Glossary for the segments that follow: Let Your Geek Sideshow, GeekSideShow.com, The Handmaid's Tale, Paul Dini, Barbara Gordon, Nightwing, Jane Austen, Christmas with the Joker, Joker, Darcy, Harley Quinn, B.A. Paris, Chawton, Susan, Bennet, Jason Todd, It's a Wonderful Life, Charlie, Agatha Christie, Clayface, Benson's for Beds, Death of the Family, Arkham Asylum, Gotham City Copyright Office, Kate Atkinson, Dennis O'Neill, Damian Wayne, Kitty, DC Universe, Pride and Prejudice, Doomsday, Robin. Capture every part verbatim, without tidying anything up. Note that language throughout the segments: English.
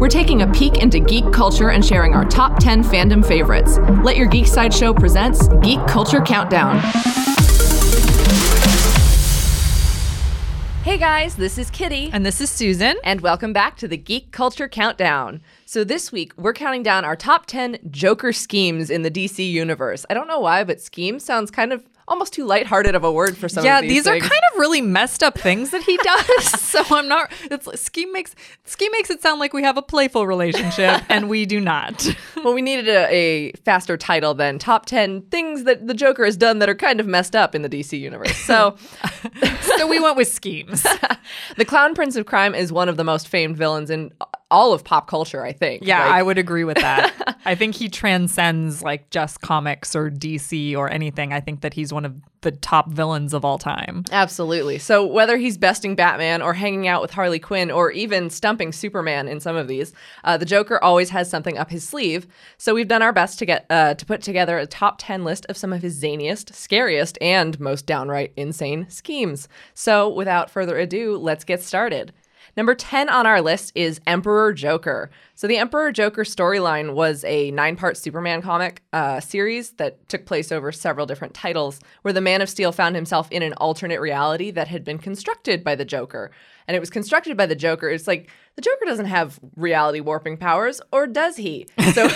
We're taking a peek into geek culture and sharing our top ten fandom favorites. Let Your Geek Sideshow presents Geek Culture Countdown. Hey guys, this is Kitty. And this is Susan. And welcome back to the Geek Culture Countdown. So this week, we're counting down our top ten Joker schemes in the D C Universe. I don't know why, but scheme sounds kind of almost too lighthearted of a word for some yeah, of these Yeah, these things. Are kind of really messed up things that he does. So I'm not... It's, scheme makes scheme makes it sound like we have a playful relationship, and we do not. Well, we needed a, a faster title then. Top ten things that the Joker has done that are kind of messed up in the D C Universe. So, so we went with schemes. The Clown Prince of Crime is one of the most famed villains in all of pop culture, I think. Yeah, like, I would agree with that. I think he transcends like just comics or D C or anything. I think that he's one of the top villains of all time. Absolutely. So whether he's besting Batman or hanging out with Harley Quinn or even stumping Superman in some of these, uh, the Joker always has something up his sleeve. So we've done our best to get uh, to put together a top ten list of some of his zaniest, scariest, and most downright insane schemes. So without further ado, let's get started. Number ten on our list is Emperor Joker. So the Emperor Joker storyline was a nine-part Superman comic uh, series that took place over several different titles, where the Man of Steel found himself in an alternate reality that had been constructed by the Joker. And it was constructed by the Joker. It's like, the Joker doesn't have reality warping powers, or does he? So...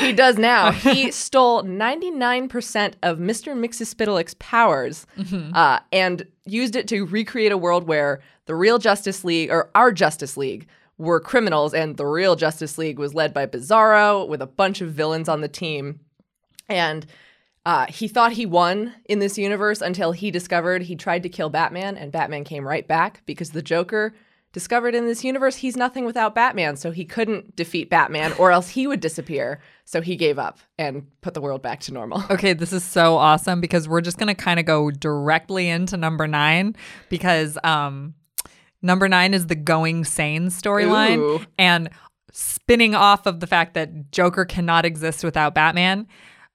He does now. He stole ninety-nine percent of Mister Mixospitlick's powers mm-hmm. uh, and used it to recreate a world where the real Justice League, or our Justice League, were criminals, and the real Justice League was led by Bizarro with a bunch of villains on the team. And uh, he thought he won in this universe until he discovered he tried to kill Batman, and Batman came right back because the Joker... discovered in this universe, he's nothing without Batman, so he couldn't defeat Batman, or else he would disappear. So he gave up and put the world back to normal. Okay, this is so awesome because we're just going to kind of go directly into number nine because um, number nine is the Going Sane storyline and spinning off of the fact that Joker cannot exist without Batman.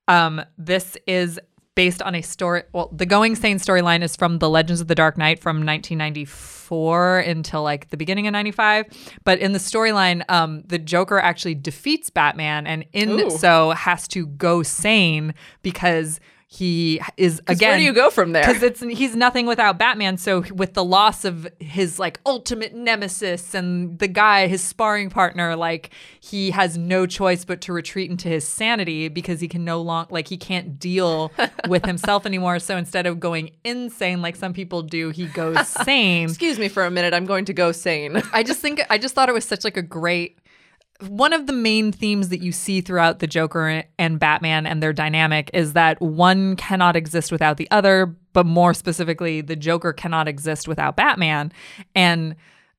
Um, this is based on a story. Well, the Going Sane storyline is from the Legends of the Dark Knight from nineteen ninety-four until like the beginning of ninety-five. But in the storyline, um, the Joker actually defeats Batman and in Ooh. so has to go sane because he is again. Where do you go from there? Because it's he's nothing without Batman. So with the loss of his like ultimate nemesis and the guy, his sparring partner, like he has no choice but to retreat into his sanity because he can no longer like he can't deal with himself anymore. So instead of going insane like some people do, he goes sane. Excuse me for a minute. I'm going to go sane. I just think I just thought it was such like a great. One of the main themes that you see throughout the Joker and Batman and their dynamic is that one cannot exist without the other, but more specifically, the Joker cannot exist without Batman. And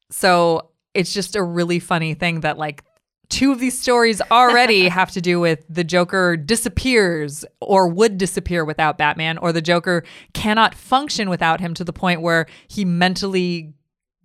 so it's just a really funny thing that like two of these stories already have to do with the Joker disappears or would disappear without Batman, or the Joker cannot function without him to the point where he mentally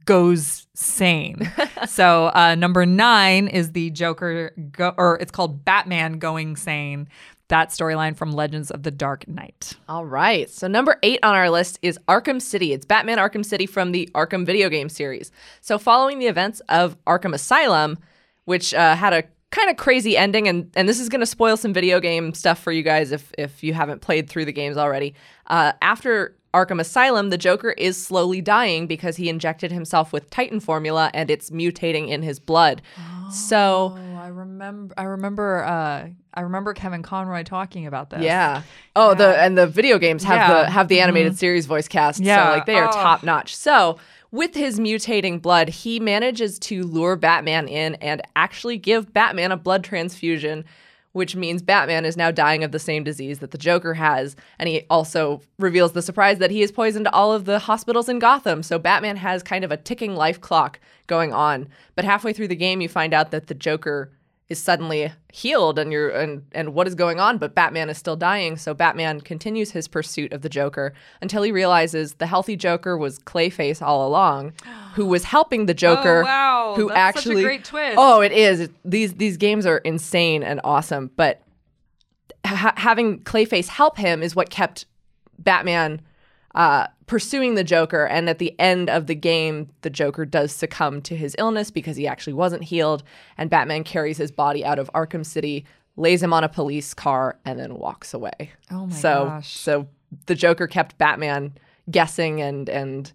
goes sane. So uh, number nine is the Joker, go- or it's called Batman Going Sane. That storyline from Legends of the Dark Knight. All right. So number eight on our list is Arkham City. It's Batman Arkham City from the Arkham video game series. So following the events of Arkham Asylum, which uh, had a kind of crazy ending, and, and this is going to spoil some video game stuff for you guys if, if you haven't played through the games already. Uh, after Arkham Asylum, the Joker is slowly dying because he injected himself with Titan formula and it's mutating in his blood. Oh, so I remember I remember uh, I remember Kevin Conroy talking about this. Yeah. Oh, yeah. the and the video games have yeah. the have the animated mm-hmm. series voice cast. Yeah. So like they are oh. top notch. So with his mutating blood, he manages to lure Batman in and actually give Batman a blood transfusion, which means Batman is now dying of the same disease that the Joker has. And he also reveals the surprise that he has poisoned all of the hospitals in Gotham. So Batman has kind of a ticking life clock going on. But halfway through the game, you find out that the Joker is suddenly healed and you're and, and what is going on? But Batman is still dying. So Batman continues his pursuit of the Joker until he realizes the healthy Joker was Clayface all along, who was helping the Joker. Oh, wow. Who That's actually, such a great twist. Oh, it is. These, these games are insane and awesome. But ha- having Clayface help him is what kept Batman uh, pursuing the Joker. And at the end of the game, the Joker does succumb to his illness because he actually wasn't healed. And Batman carries his body out of Arkham City, lays him on a police car, and then walks away. Oh my so, gosh. So the Joker kept Batman guessing, and and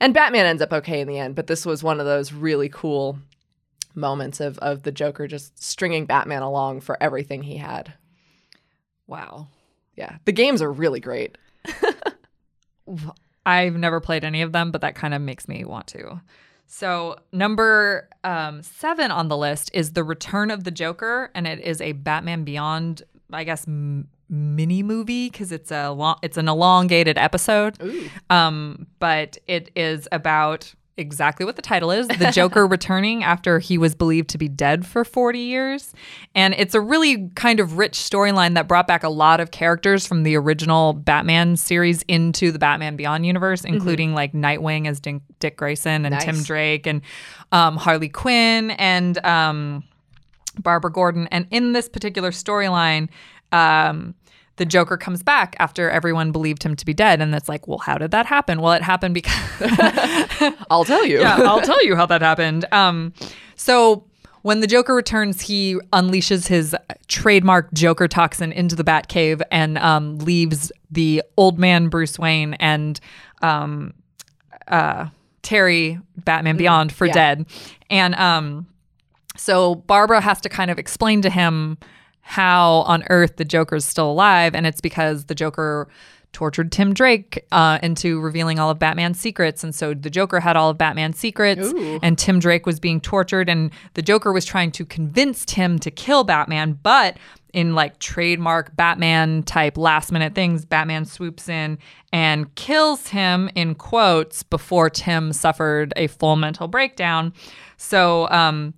and Batman ends up okay in the end. But this was one of those really cool moments of of the Joker just stringing Batman along for everything he had. Wow. Yeah. The games are really great. I've never played any of them, but that kind of makes me want to. So number um, seven on the list is The Return of the Joker, and it is a Batman Beyond, I guess, m- mini movie because it's a lo- it's an elongated episode. Ooh. Um, but it is about exactly what the title is, the Joker returning after he was believed to be dead for forty years. And it's a really kind of rich storyline that brought back a lot of characters from the original Batman series into the Batman Beyond universe, including mm-hmm. like Nightwing as D- Dick Grayson and nice. Tim Drake and um, Harley Quinn and um, Barbara Gordon. And in this particular storyline, um, the Joker comes back after everyone believed him to be dead. And it's like, well, how did that happen? Well, it happened because... I'll tell you. Yeah, I'll tell you how that happened. Um, so when the Joker returns, he unleashes his trademark Joker toxin into the Batcave and um, leaves the old man Bruce Wayne and um, uh, Terry, Batman Beyond, for yeah. dead. And um, so Barbara has to kind of explain to him how on earth the Joker's still alive, and it's because the Joker tortured Tim Drake uh, into revealing all of Batman's secrets, and so the Joker had all of Batman's secrets, Ooh. And Tim Drake was being tortured, and the Joker was trying to convince Tim to kill Batman, but in like trademark Batman-type last-minute things, Batman swoops in and kills him, in quotes, before Tim suffered a full mental breakdown. So, um...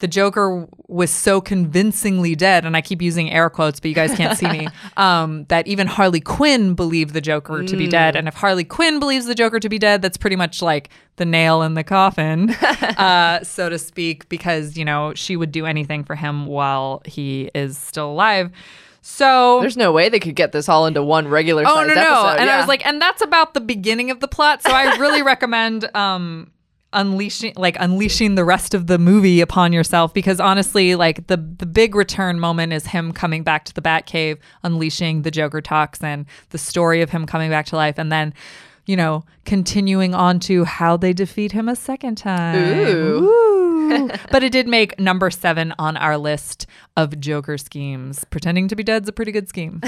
the Joker was so convincingly dead, and I keep using air quotes, but you guys can't see me, um, that even Harley Quinn believed the Joker mm. to be dead. And if Harley Quinn believes the Joker to be dead, that's pretty much like the nail in the coffin, uh, so to speak, because, you know, she would do anything for him while he is still alive. So there's no way they could get this all into one regular oh, no, no. episode. And yeah. I was like, and that's about the beginning of the plot. So I really recommend... Um, unleashing like unleashing the rest of the movie upon yourself, because honestly, like the the big return moment is him coming back to the Batcave, unleashing the Joker toxin, the story of him coming back to life, and then, you know, continuing on to how they defeat him a second time. Ooh. Ooh. But it did make number seven on our list of Joker schemes. Pretending to be dead's a pretty good scheme.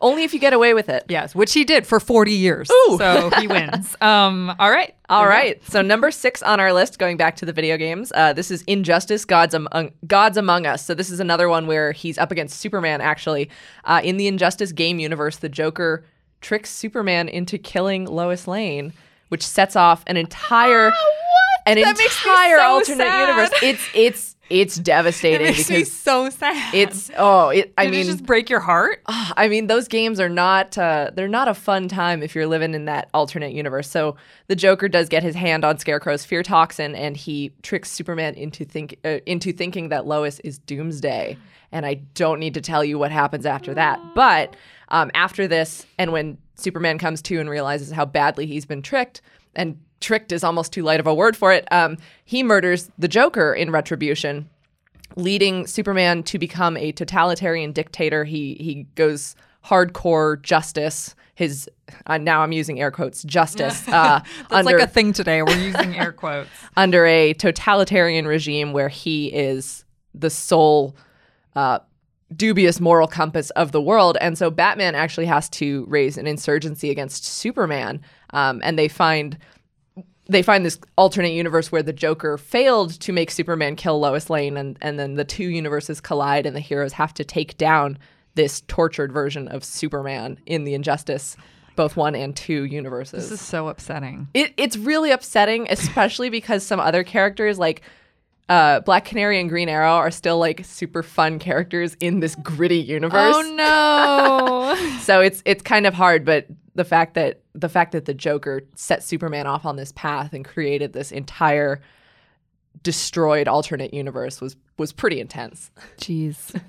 Only if you get away with it. Yes, which he did for forty years. Ooh. So he wins. Um, all right. All right. So number six on our list, going back to the video games, uh, this is Injustice, Gods Among, Gods Among Us. So this is another one where he's up against Superman, actually. Uh, in the Injustice game universe, the Joker tricks Superman into killing Lois Lane, which sets off an entire... Oh, what? An that entire so alternate sad. universe. It's... it's It's devastating. It makes because me so sad. It's oh, it. I Did mean, it just break your heart. Uh, I mean, those games are not. Uh, they're not a fun time if you're living in that alternate universe. So the Joker does get his hand on Scarecrow's fear toxin, and he tricks Superman into think uh, into thinking that Lois is Doomsday. And I don't need to tell you what happens after that. But um, after this, and when Superman comes to and realizes how badly he's been tricked, and tricked is almost too light of a word for it, um, he murders the Joker in retribution, leading Superman to become a totalitarian dictator. He he goes hardcore justice. His uh, now I'm using air quotes, justice. Uh, That's under, like a thing today. We're using air quotes. Under a totalitarian regime where he is the sole uh, dubious moral compass of the world. And so Batman actually has to raise an insurgency against Superman. Um, and they find... They find this alternate universe where the Joker failed to make Superman kill Lois Lane, and, and then the two universes collide, and the heroes have to take down this tortured version of Superman in the Injustice, both one and two universes. This is so upsetting. It, it's really upsetting, especially because some other characters, like uh, Black Canary and Green Arrow, are still like super fun characters in this gritty universe. Oh no! So it's it's kind of hard, but the fact that. The fact that the Joker set Superman off on this path and created this entire destroyed alternate universe was was pretty intense. Jeez.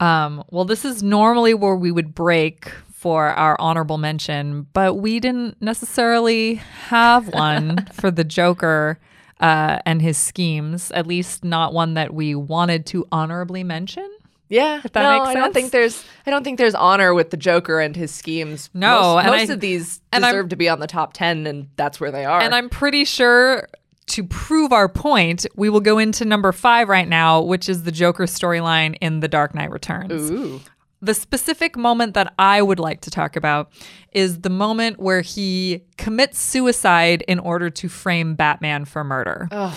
Um, well, this is normally where we would break for our honorable mention, but we didn't necessarily have one for the Joker uh, and his schemes, at least not one that we wanted to honorably mention. Yeah, if that no, makes sense. I don't think there's I don't think there's honor with the Joker and his schemes. No, most, most I, of these deserve I'm, to be on the top ten, and that's where they are. And I'm pretty sure to prove our point, we will go into number five right now, which is the Joker storyline in The Dark Knight Returns. Ooh. The specific moment that I would like to talk about is the moment where he commits suicide in order to frame Batman for murder. Ugh.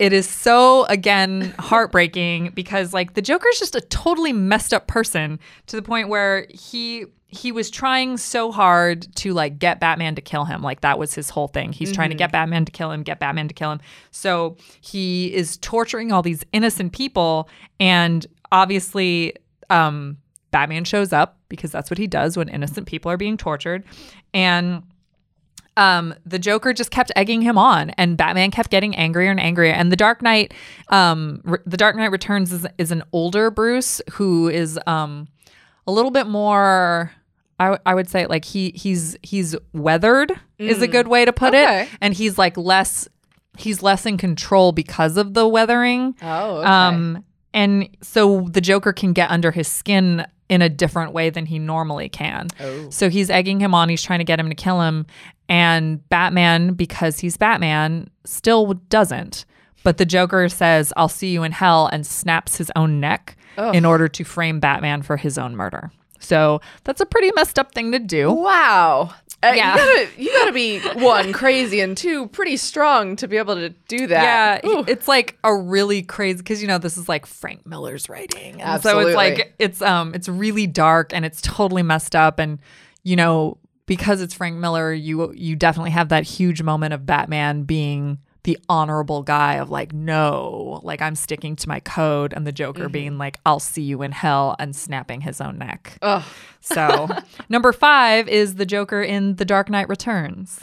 It is so, again, heartbreaking because, like, the Joker's just a totally messed up person to the point where he he was trying so hard to, like, get Batman to kill him. Like, that was his whole thing. He's mm-hmm. trying to get Batman to kill him, get Batman to kill him. So he is torturing all these innocent people, and obviously um, Batman shows up because that's what he does when innocent people are being tortured. And Um, the Joker just kept egging him on, and Batman kept getting angrier and angrier. And the Dark Knight, um, re- the Dark Knight Returns is, is an older Bruce who is um, a little bit more. I, w- I would say like he he's he's weathered mm. is a good way to put okay. it, and he's like less he's less in control because of the weathering. Oh, okay. Um, and so the Joker can get under his skin in a different way than he normally can. Oh. So he's egging him on. He's trying to get him to kill him. And Batman, because he's Batman, still doesn't. But the Joker says, "I'll see you in hell," and snaps his own neck Ugh. in order to frame Batman for his own murder. So that's a pretty messed up thing to do. Wow. Uh, yeah. You gotta, you gotta be, one, crazy, and two, pretty strong to be able to do that. Yeah, Ooh. It's like a really crazy, because, you know, this is like Frank Miller's writing. Absolutely. So it's like, it's, um, it's really dark, and it's totally messed up, and, you know, because it's Frank Miller, you, you definitely have that huge moment of Batman being the honorable guy of like, no, like I'm sticking to my code, and the Joker mm-hmm. being like, "I'll see you in hell," and snapping his own neck. Ugh. So number five is the Joker in The Dark Knight Returns.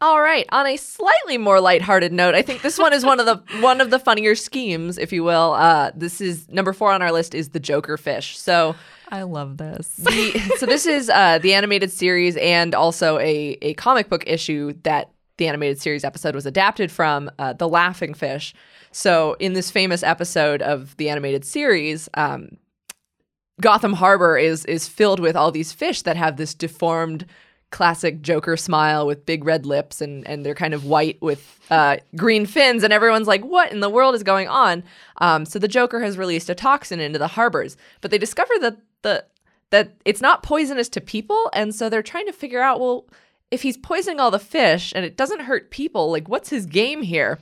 All right. On a slightly more lighthearted note, I think this one is one of the one of the funnier schemes, if you will. Uh, this is number four on our list is the Joker fish. So I love this. The, so this is uh, the animated series and also a a comic book issue that the animated series episode was adapted from, uh, The Laughing Fish. So in this famous episode of the animated series, um, Gotham Harbor is is filled with all these fish that have this deformed classic Joker smile with big red lips, and, and they're kind of white with uh, green fins, and everyone's like, what in the world is going on? Um, so the Joker has released a toxin into the harbors, but they discover that the that it's not poisonous to people, and so they're trying to figure out, well, if he's poisoning all the fish and it doesn't hurt people, like, what's his game here?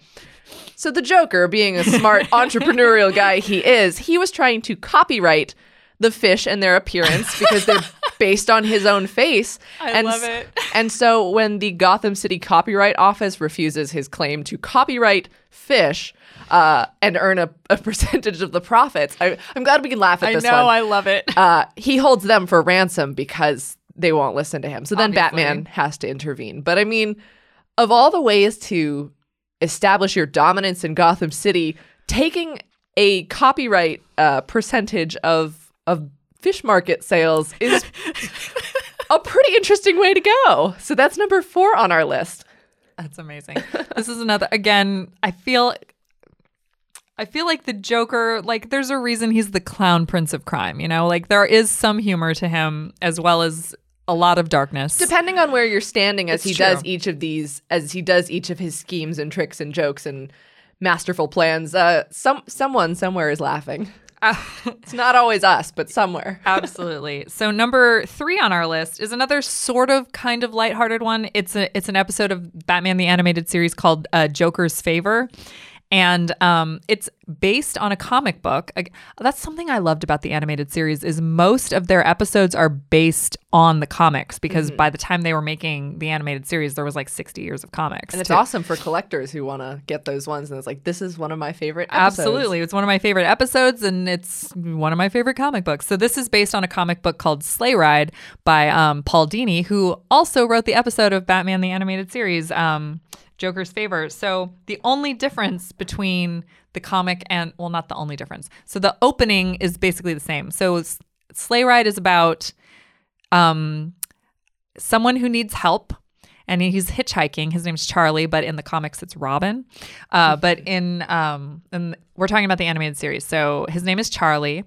So the Joker, being a smart entrepreneurial guy he is, he was trying to copyright the fish and their appearance because they're based on his own face. I and, love it. And so when the Gotham City Copyright Office refuses his claim to copyright fish uh, and earn a, a percentage of the profits, I, I'm glad we can laugh at I this know, one. I know, I love it. Uh, he holds them for ransom because they won't listen to him. So then Obviously. Batman has to intervene. But I mean, of all the ways to establish your dominance in Gotham City, taking a copyright uh, percentage of of fish market sales is a pretty interesting way to go. So that's number four on our list. That's amazing. This is another, again, I feel... I feel like the Joker, like, there's a reason he's the clown prince of crime, you know? Like, there is some humor to him as well as a lot of darkness. Depending on where you're standing as it's he true. does each of these, as he does each of his schemes and tricks and jokes and masterful plans, uh, some someone somewhere is laughing. Uh, it's not always us, but somewhere. Absolutely. So number three on our list is another sort of kind of lighthearted one. It's a it's an episode of Batman the Animated Series called uh, Joker's Favor. And um, it's based on a comic book. I, that's something I loved about the animated series is most of their episodes are based on the comics because mm-hmm. by the time they were making the animated series, there was like sixty years of comics. And it's too. awesome for collectors who want to get those ones. And it's like, this is one of my favorite episodes. Absolutely. It's one of my favorite episodes, and it's one of my favorite comic books. So this is based on a comic book called Sleigh Ride by um, Paul Dini, who also wrote the episode of Batman the Animated Series, um, Joker's Favor. So the only difference between the comic and, well, not the only difference. So the opening is basically the same. So Sleigh Ride is about um, someone who needs help. And he's hitchhiking. His name's Charlie, but in the comics, it's Robin. Uh, but in, um, in we're talking about the animated series. So his name is Charlie,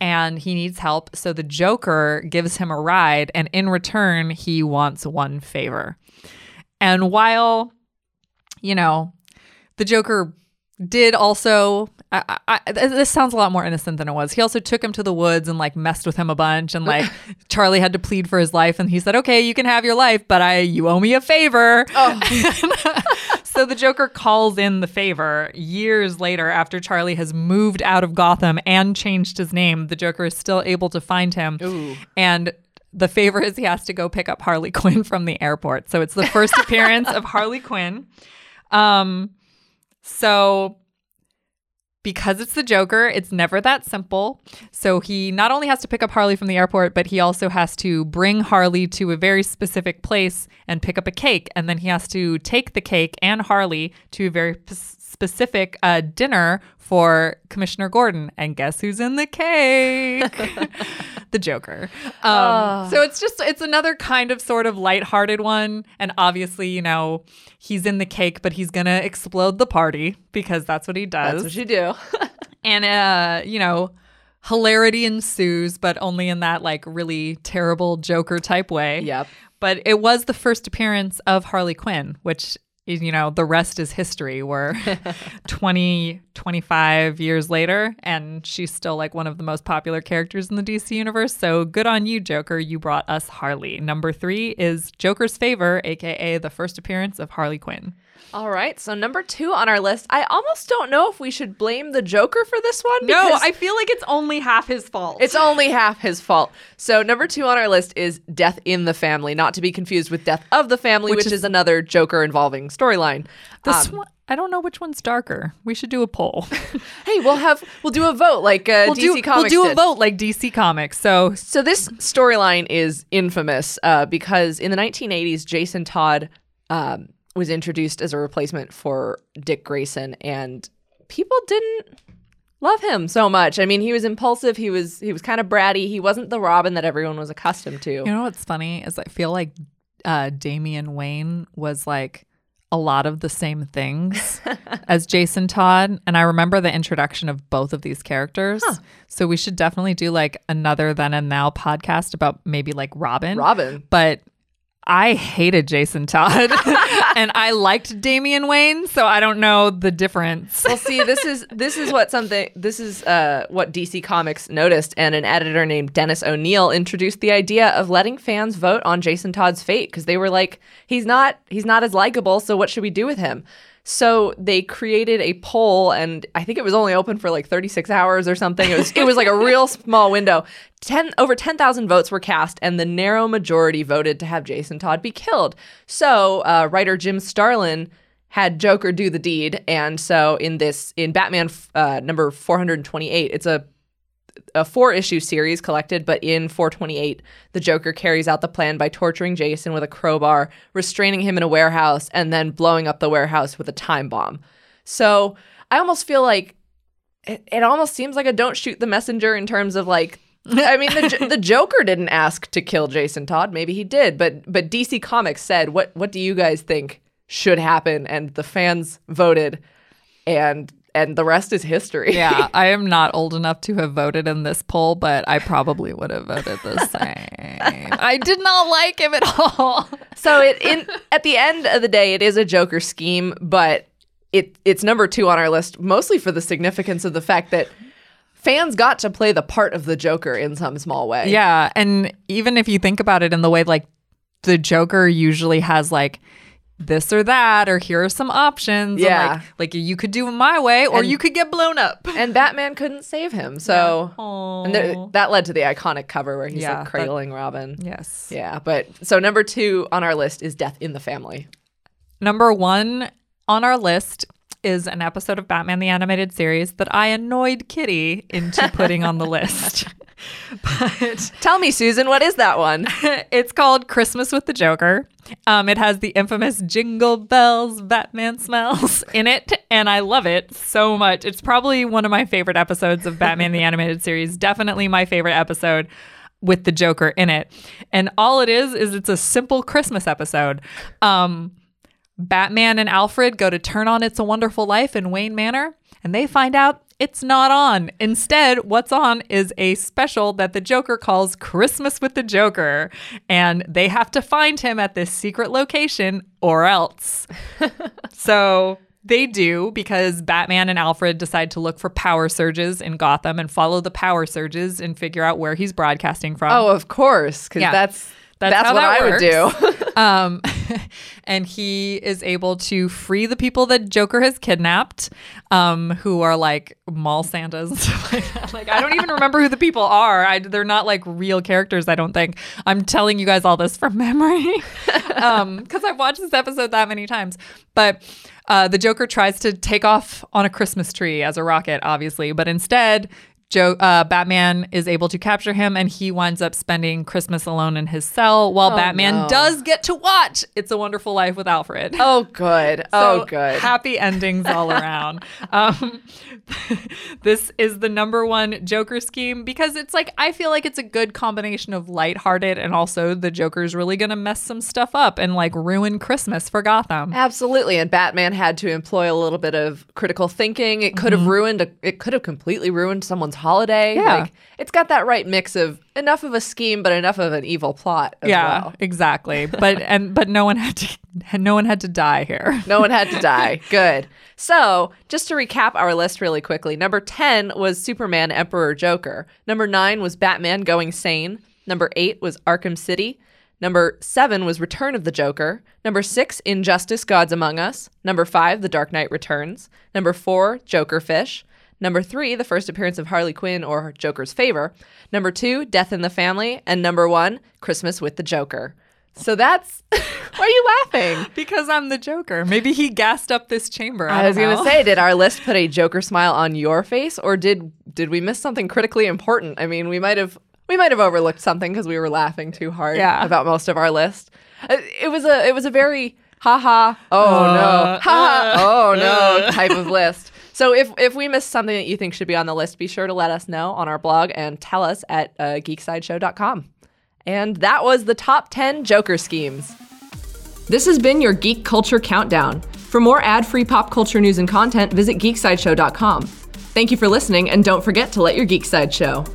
and he needs help. So the Joker gives him a ride, and in return, he wants one favor. And while, you know, the Joker did also... I, I, this sounds a lot more innocent than it was. He also took him to the woods and like messed with him a bunch, and like Charlie had to plead for his life, and he said, "Okay, you can have your life, but I you owe me a favor." Oh. So the Joker calls in the favor years later after Charlie has moved out of Gotham and changed his name. The Joker is still able to find him. Ooh. And the favor is he has to go pick up Harley Quinn from the airport. So it's the first appearance of Harley Quinn. Um, so. Because it's the Joker, it's never that simple. So he not only has to pick up Harley from the airport, but he also has to bring Harley to a very specific place and pick up a cake. And then he has to take the cake and Harley to a very p- specific uh, dinner for Commissioner Gordon. And guess who's in the cake? The Joker. Um, oh. So it's just, it's another kind of sort of lighthearted one. And obviously, you know, he's in the cake, but he's going to explode the party because that's what he does. That's what you do. And, uh, you know, hilarity ensues, but only in that like really terrible Joker type way. Yep. But it was the first appearance of Harley Quinn, which, you know, the rest is history. We're twenty, twenty-five years later, and she's still like one of the most popular characters in the D C universe. So good on you, Joker. You brought us Harley. Number three is Joker's Favor, a k a the first appearance of Harley Quinn. All right. So number two on our list, I almost don't know if we should blame the Joker for this one. No, I feel like it's only half his fault. It's only half his fault. So number two on our list is Death in the Family, not to be confused with Death of the Family, which, which is, is another Joker involving storyline. This um, one, I don't know which one's darker. We should do a poll. Hey, we'll have we'll do a vote like uh, we'll D C do, Comics. We'll do did. a vote like D C Comics. So, so this storyline is infamous uh, because in the nineteen eighties, Jason Todd. Um, was introduced as a replacement for Dick Grayson, and people didn't love him so much. I mean, he was impulsive. He was he was kind of bratty. He wasn't the Robin that everyone was accustomed to. You know what's funny is I feel like uh, Damian Wayne was like a lot of the same things as Jason Todd. And I remember the introduction of both of these characters. Huh. So we should definitely do like another Then and Now podcast about maybe like Robin. Robin. But... I hated Jason Todd and I liked Damian Wayne, so I don't know the difference. Well, see, this is this is what something this is uh, what D C Comics noticed, and an editor named Dennis O'Neill introduced the idea of letting fans vote on Jason Todd's fate because they were like, he's not he's not as likable, so what should we do with him? So they created a poll, and I think it was only open for like thirty-six hours or something. It was it was like a real small window. Ten over ten thousand votes were cast, and the narrow majority voted to have Jason Todd be killed. So uh, writer Jim Starlin had Joker do the deed, and so in this in Batman uh, number four hundred twenty-eight, it's a a four-issue series collected, but in four twenty-eight, the Joker carries out the plan by torturing Jason with a crowbar, restraining him in a warehouse, and then blowing up the warehouse with a time bomb. So I almost feel like it, it almost seems like a don't shoot the messenger in terms of like, I mean, the, the Joker didn't ask to kill Jason Todd. Maybe he did, but but D C Comics said, what what do you guys think should happen? And the fans voted, and And the rest is history. Yeah, I am not old enough to have voted in this poll, but I probably would have voted the same. I did not like him at all. So it, in, at the end of the day, it is a Joker scheme, but it it's number two on our list, mostly for the significance of the fact that fans got to play the part of the Joker in some small way. Yeah, and even if you think about it in the way, like, the Joker usually has, like, this or that, or here are some options. Yeah. Like, like you could do it my way, or and, you could get blown up. And Batman couldn't save him. So yeah. and th- that led to the iconic cover where he's yeah, like cradling that, Robin. Yes. Yeah. But so number two on our list is Death in the Family. Number one on our list is an episode of Batman the Animated Series that I annoyed Kitty into putting on the list. But tell me, Susan, what is that one? It's called Christmas with the Joker. Um, it has the infamous jingle bells, Batman smells in it, and I love it so much. It's probably one of my favorite episodes of Batman the Animated Series. Definitely my favorite episode. with the Joker in it. And all it is, is it's a simple Christmas episode. Um, Batman and Alfred go to turn on It's a Wonderful Life in Wayne Manor, and they find out it's not on. Instead, what's on is a special that the Joker calls Christmas with the Joker, and they have to find him at this secret location or else. So they do, because Batman and Alfred decide to look for power surges in Gotham and follow the power surges and figure out where he's broadcasting from. Oh, of course, because yeah. that's... That's, That's how what that I works. would do. um, and he is able to free the people that Joker has kidnapped, um, who are like mall Santas and stuff like that. Like, I don't even remember who the people are. I, they're not like real characters, I don't think. I'm telling you guys all this from memory because um, I've watched this episode that many times. But uh, the Joker tries to take off on a Christmas tree as a rocket, obviously. But instead... Joe, uh, Batman is able to capture him, and he winds up spending Christmas alone in his cell while oh, Batman no. does get to watch It's a Wonderful Life with Alfred. Oh, good. So, oh, good. Happy endings all around. Um, this is the number one Joker scheme because it's like, I feel like it's a good combination of lighthearted and also the Joker's really going to mess some stuff up and like ruin Christmas for Gotham. Absolutely. And Batman had to employ a little bit of critical thinking. It could have mm-hmm. ruined, a, it could have completely ruined someone's holiday. Yeah. Like, it's got that right mix of enough of a scheme but enough of an evil plot as yeah well. Exactly. But and but no one had to no one had to die here. No one had to die. Good. So just to recap our list really quickly, number ten was Superman Emperor Joker, number nine was Batman Going Sane, number eight was Arkham City, number seven was Return of the Joker, number six Injustice Gods Among Us, number five The Dark Knight Returns, number four Joker Fish, number three, the first appearance of Harley Quinn or Joker's Favor. Number two, Death in the Family. And number one, Christmas with the Joker. So that's... Why are you laughing? Because I'm the Joker. Maybe he gassed up this chamber. I, I was going to say, did our list put a Joker smile on your face? Or did did we miss something critically important? I mean, we might have we might have overlooked something because we were laughing too hard yeah. about most of our list. It was a, it was a very ha-ha, oh uh, no, ha-ha, uh, oh no uh. type of list. So if if we missed something that you think should be on the list, be sure to let us know on our blog and tell us at uh, Geek Side Show dot com. And that was the top ten Joker schemes. This has been your Geek Culture Countdown. For more ad-free pop culture news and content, visit Geek Side Show dot com. Thank you for listening, and don't forget to let your Geek Side show.